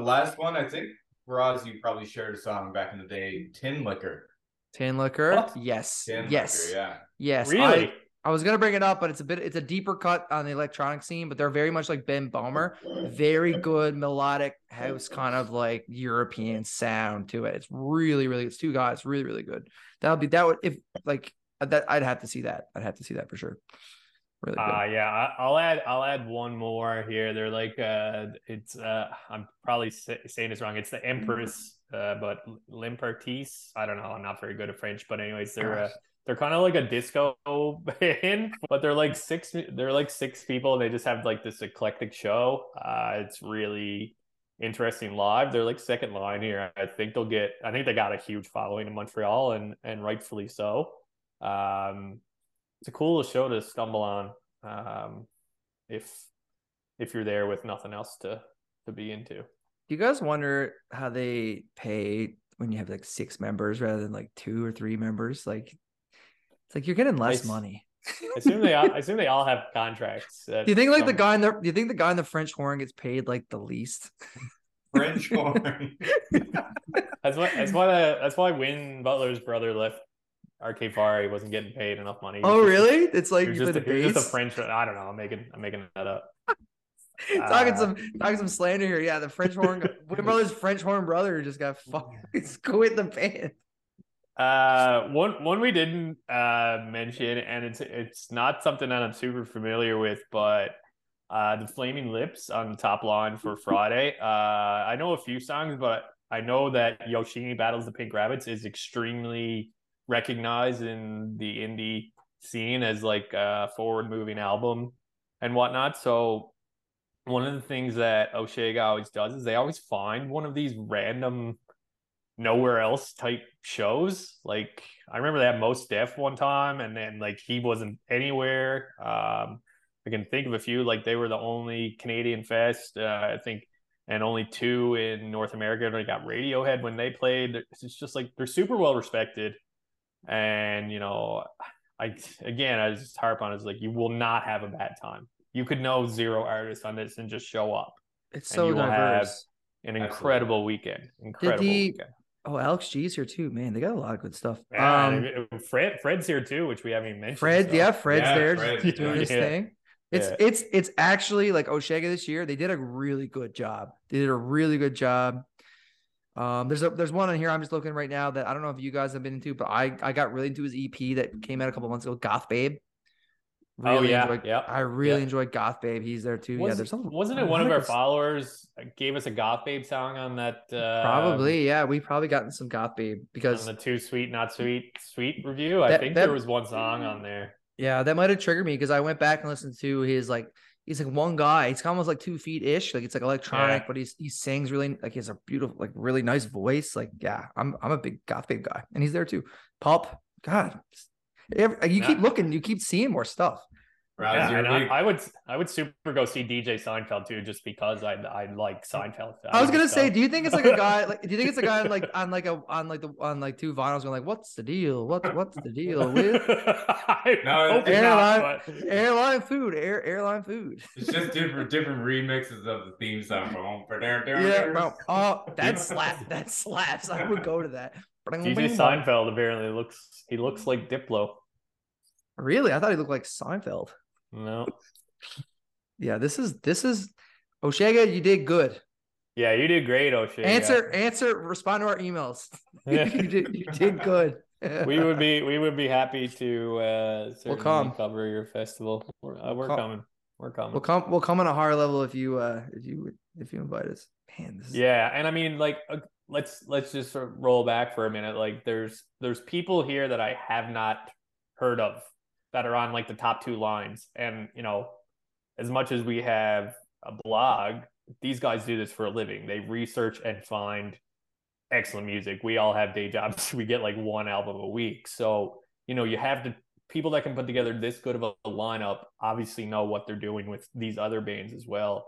last one, I think, Roz, you probably shared a song back in the day, Tin Liquor. Tin Liquor? What? Yes. Tin Liquor, yes. Really? I was going to bring it up, but it's a deeper cut on the electronic scene, but they're very much like Ben Böhmer. Very good melodic house, kind of like European sound to it. It's really, really, it's two guys, really, really good. That would, if like, that, I'd have to see that. I'd have to see that for sure. Really good. I'll add one more here. They're like I'm probably saying this wrong. It's the Empress, but L'Impertrice. I don't know. I'm not very good at French, but anyways, they're kind of like a disco band, but they're like six people, and they just have like this eclectic show. It's really interesting live. They're like second line here. I think they got a huge following in Montreal, and rightfully so. It's a cool show to stumble on if you're there with nothing else to be into. Do you guys wonder how they pay when you have like six members rather than like two or three members? Like, it's like you're getting less money. I assume they all have contracts. Do you think like the guy in the French horn gets paid like the least? French horn. That's why Win Butler's brother left Arcade Fire. He wasn't getting paid enough money. Oh, really? It's like you're just a French. I don't know. I'm making that up. Talking some slander here. Yeah, the French horn. Win Butler's French horn brother just got fucked. Quit the band. One we didn't mention, and it's not something that I'm super familiar with, but the Flaming Lips on the top line for Friday. I know a few songs, but I know that Yoshimi Battles the Pink Rabbits is extremely recognized in the indie scene as like a forward moving album and whatnot. So one of the things that Osheaga always does is they always find one of these random nowhere else type shows. Like I remember they had Most Def one time, and then like he wasn't anywhere. I can think of a few. Like they were the only Canadian fest, I think, and only two in North America. They got Radiohead when they played. It's just like they're super well respected, and you know, I was just harp on it. It's like you will not have a bad time. You could know zero artists on this and just show up. It's so diverse. An incredible weekend. Incredible weekend. Oh, Alex G's here too, man. They got a lot of good stuff. Yeah, Fred's here too, which we haven't even mentioned. Fred's there doing his thing. It's actually like Osheaga this year. They did a really good job. There's one on here I'm just looking right now that I don't know if you guys have been into, but I got really into his EP that came out a couple months ago, Goth Babe. I really enjoyed Goth Babe. He's there too. Wasn't it one of our followers gave us a Goth Babe song on that? Probably, yeah. We probably gotten some Goth Babe because on the Too Sweet Not Sweet review. I think there was one song on there. Yeah, that might have triggered me because I went back and listened to his like. He's like one guy. It's almost like 2 feet ish. Like it's like electronic, but he sings really. Like he has a beautiful, like really nice voice. Like yeah, I'm a big Goth Babe guy, and he's there too. Pulp, God. Keep looking, you keep seeing more stuff. Yeah, I would super go see DJ Seinfeld too, just because I like Seinfeld. I was gonna say, do you think it's like a guy? Like, do you think it's a guy like on two vinyls going like, what's the deal? What's the deal with airline food? It's just different remixes of the theme song. Yeah, bro. Oh, that slaps. I would go to that. DJ Seinfeld apparently looks like Diplo. Really? I thought he looked like Seinfeld. No. Yeah, this is Osheaga, you did good. Yeah, you did great, Osheaga. Answer, respond to our emails. Yeah. you did good. we would be happy to cover your festival. We're coming. We'll come on a higher level if you invite us. Man, and I mean like let's just sort of roll back for a minute. Like there's people here that I have not heard of that are on like the top two lines, and you know, as much as we have a blog, these guys do this for a living. They research and find excellent music. We all have day jobs. We get like one album a week, so you know, you have the people that can put together this good of a lineup obviously know what they're doing with these other bands as well.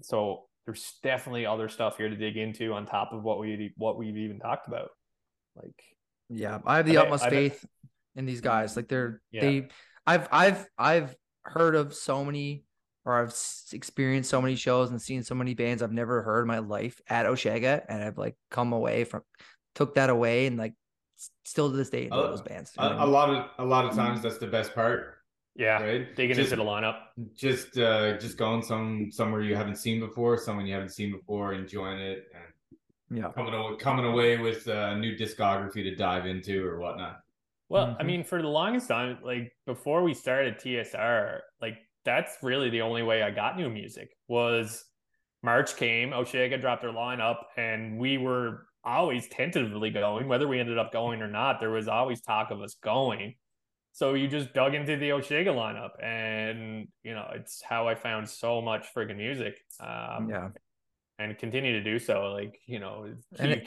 So there's definitely other stuff here to dig into on top of what we've even talked about. Like, yeah, I have the utmost faith in these guys. Like I've heard of so many, or I've experienced so many shows and seen so many bands I've never heard in my life at Osheaga, and I've like took that away and like still to this day enjoy those bands. A lot of times that's the best part. Yeah, right? Digging into the lineup. Just going somewhere you haven't seen before, someone you haven't seen before, enjoying it, and coming away with a new discography to dive into or whatnot. Well, I mean, for the longest time, like before we started TSR, like that's really the only way I got new music was March came, Osheaga dropped their lineup, and we were always tentatively going, whether we ended up going or not, there was always talk of us going. So you just dug into the Osheaga lineup, and you know, it's how I found so much friggin' music. And continue to do so. Like, you know, you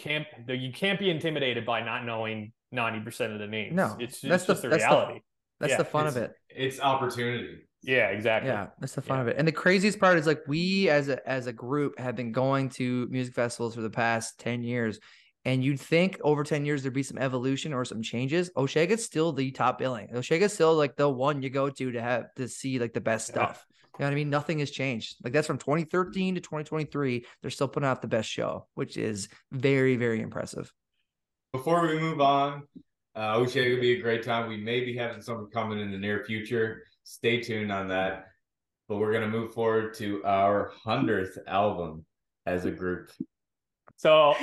can't be intimidated by not knowing 90% of the names. No, it's just the reality. That's the fun of it. It's opportunity. Yeah, exactly. Yeah, that's the fun of it. And the craziest part is like we as a group have been going to music festivals for the past 10 years. And you'd think over 10 years, there'd be some evolution or some changes. Osheaga's still the top billing. Osheaga's still like the one you go to have to see like the best stuff. You know what I mean? Nothing has changed. Like that's from 2013 to 2023. They're still putting out the best show, which is very, very impressive. Before we move on, Osheaga would be a great time. We may be having something coming in the near future. Stay tuned on that. But we're going to move forward to our 100th album as a group. So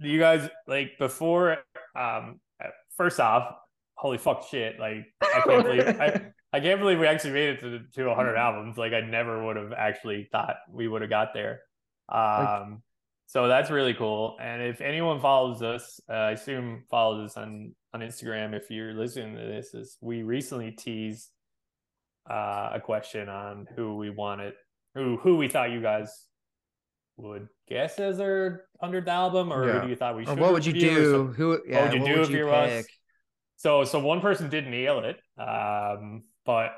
you guys, like before, first off, holy fuck shit. Like I can't believe I can't believe we actually made it to 100 albums. Like I never would have actually thought we would have got there. So that's really cool. And if anyone follows us, I assume follows us on Instagram, if you're listening to this, is we recently teased a question on who we wanted, who we thought you guys would guess as their 100th album, or who do you thought we should? Or what would you do? What would you do if you were us? So one person did nail it, but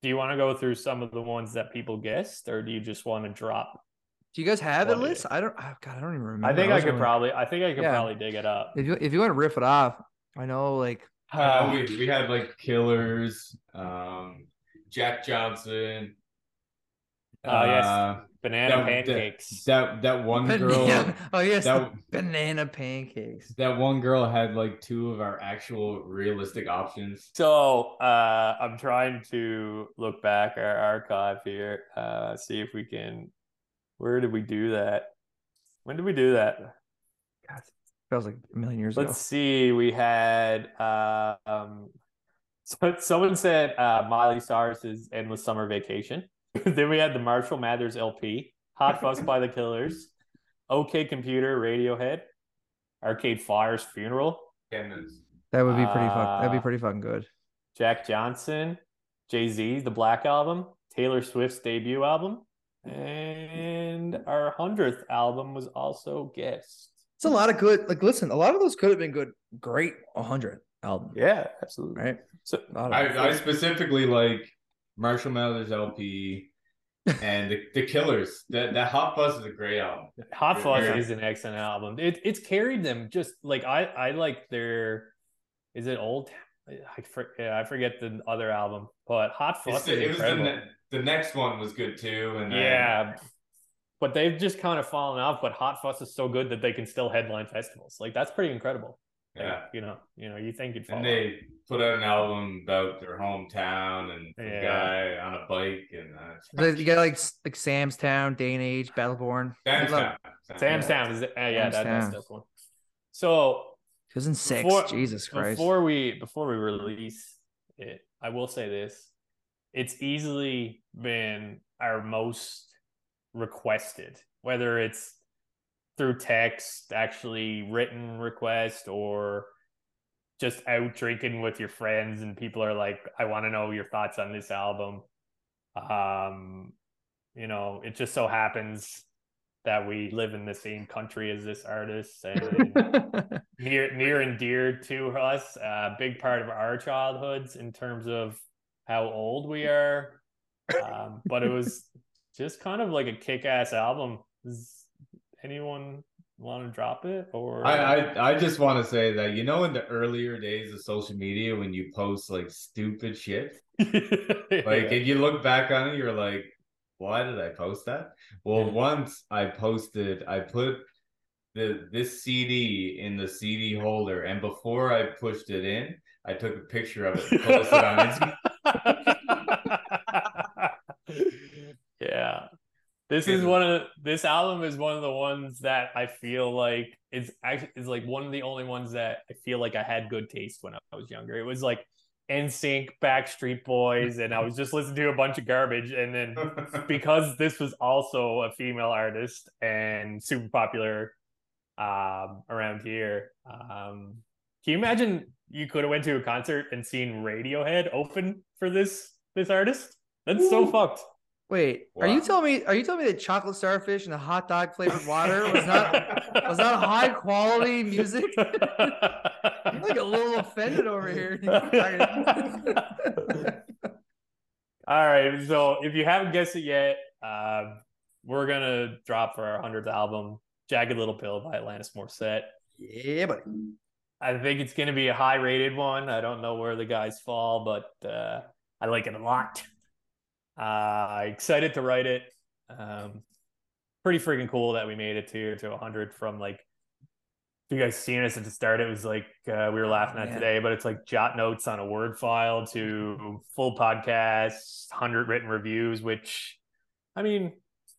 do you want to go through some of the ones that people guessed, or do you just want to drop? Do you guys have a list? I don't even remember. I think I could probably dig it up. If you want to riff it off, I know like we had like Killers, Jack Johnson. Yes. Banana pancakes. That one girl. Oh yes, that, banana pancakes. That one girl had like two of our actual realistic options. So I'm trying to look back our archive here, see if we can. Where did we do that? When did we do that? God, that was like a million years ago. Let's see. We had someone said Miley Cyrus's "Endless Summer Vacation." Then we had the Marshall Mathers LP, Hot Fuss by the Killers, OK Computer, Radiohead, Arcade Fire's Funeral. That would be pretty that'd be pretty fucking good. Jack Johnson, Jay-Z, The Black Album, Taylor Swift's debut album, and our 100th album was also guessed. It's a lot of good. Like, listen, a lot of those could have been good. Great 100 album. Yeah, absolutely. Right. So I specifically like Marshall Mathers LP and the Killers. That Hot Fuss is a great album. Hot Fuss is an excellent album. It's carried them just like I like their. Is it Old? I forget the other album, but Hot Fuss is incredible. The next one was good too, and but they've just kind of fallen off. But Hot Fuss is so good that they can still headline festivals. Like that's pretty incredible. Yeah, like, you know, you think it'd fall. And they put out an album about their hometown and a guy on a bike, and you got like Sam's Town, Day and Age, Battleborn. Sam's Town is that's one. So 2006, Jesus Christ. Before we release it, I will say this: it's easily been our most requested, whether it's through text, actually written request, or just out drinking with your friends and people are like, I want to know your thoughts on this album. You know, it just so happens that we live in the same country as this artist and near and dear to us, a big part of our childhoods in terms of how old we are. But it was just kind of like a kick-ass album. Anyone want to drop it? Or I just want to say that, you know, in the earlier days of social media, when you post like stupid shit, and you look back on it, you're like, why did I post that? Well, once I put this CD in the CD holder, and before I pushed it in, I took a picture of it and posted it on Instagram. This album is one of the ones that I feel like it's actually, it's like one of the only ones that I feel like I had good taste when I was younger. It was like NSYNC, Backstreet Boys, and I was just listening to a bunch of garbage. And then because this was also a female artist and super popular around here, can you imagine you could have went to a concert and seen Radiohead open for this artist? That's so fucked. Wait, wow. Are you telling me that chocolate starfish and the hot dog flavored water was not high quality music? I'm like a little offended over here. All right, so if you haven't guessed it yet, we're gonna drop for our 100th album, "Jagged Little Pill" by Alanis Morissette. Yeah, buddy. I think it's gonna be a high rated one. I don't know where the guys fall, but I like it a lot. Excited to write it. Pretty freaking cool that we made it to 100 from like, if you guys seen us at the start, it was like we were laughing at today, but it's like jot notes on a Word file to full podcasts, 100 written reviews, which I mean,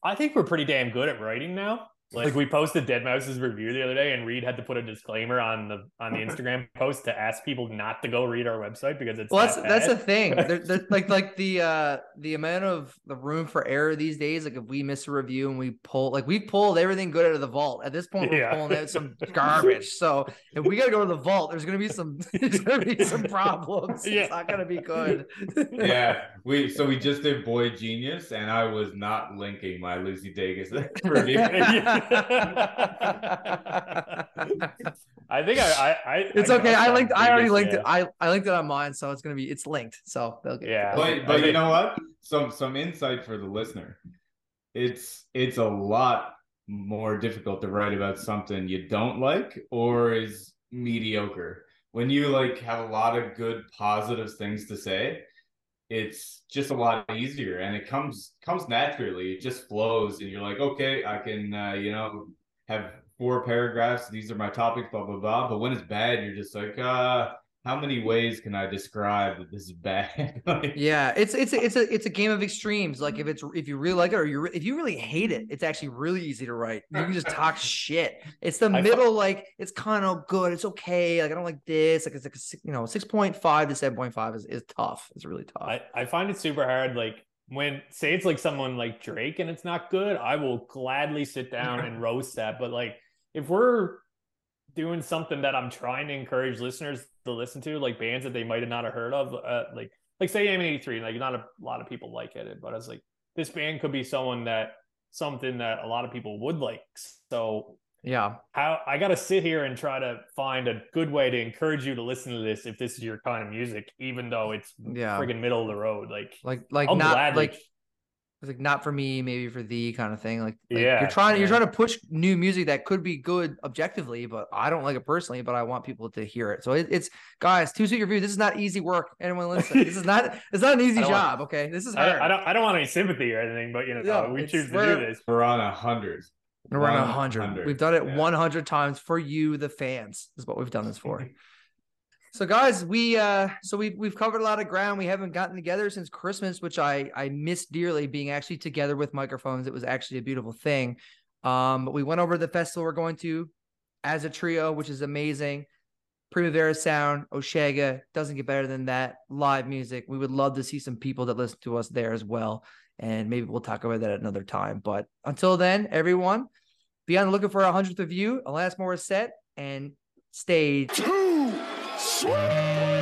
I think we're pretty damn good at writing now. Like we posted Deadmau5's review the other day and Reed had to put a disclaimer on the Instagram post to ask people not to go read our website because it's that's the thing. They're like the amount of the room for error these days, like if we miss a review and we pulled everything good out of the vault. At this point, we're pulling out some garbage. So if we gotta go to the vault, there's gonna be some problems. Yeah. It's not gonna be good. Yeah. We just did Boy Genius and I was not linking my Lucy Dagas review. I think I linked it on mine, so it's linked, so they'll get but you know what, some insight for the listener, it's a lot more difficult to write about something you don't like or is mediocre. When you like have a lot of good positive things to say, it's just a lot easier and it comes naturally. It just flows and you're like, okay, I can have 4 paragraphs, these are my topics, blah blah blah. But when it's bad, you're just like, how many ways can I describe that this is bad? Like, yeah, it's a game of extremes. Like if you really like it or if you really hate it, it's actually really easy to write. You can just talk shit. It's the middle, like it's kind of good. It's okay. Like I don't like this. Like it's like 6.5 to 7.5 is tough. It's really tough. I find it super hard. Like when say it's like someone like Drake and it's not good, I will gladly sit down and roast that. But like if we're doing something that I'm trying to encourage listeners to listen to, like bands that they might have not heard of, like say AM83, like not a lot of people like it, but I was like, this band could be something that a lot of people would like. So yeah, how I gotta sit here and try to find a good way to encourage you to listen to this if this is your kind of music, even though it's friggin' middle of the road, like I'm not gladly... It's like not for me, maybe for thee kind of thing. You're trying to push new music that could be good objectively, but I don't like it personally, but I want people to hear it. So it's guys, 2 Feet Review. This is not easy work. Anyone listen. It's not an easy job. Okay. This is hard. I don't want any sympathy or anything, but we choose to do this. We're on 100. We're on 100. We've done it 100 times for you, the fans, is what we've done this for. So guys, we've covered a lot of ground. We haven't gotten together since Christmas, which I miss dearly, being actually together with microphones. It was actually a beautiful thing. But we went over the festival we're going to as a trio, which is amazing. Primavera Sound, Osheaga, doesn't get better than that. Live music. We would love to see some people that listen to us there as well. And maybe we'll talk about that at another time. But until then, everyone, be on the lookout for our 100th review, Alanis Morissette, and stay tuned. Sweet!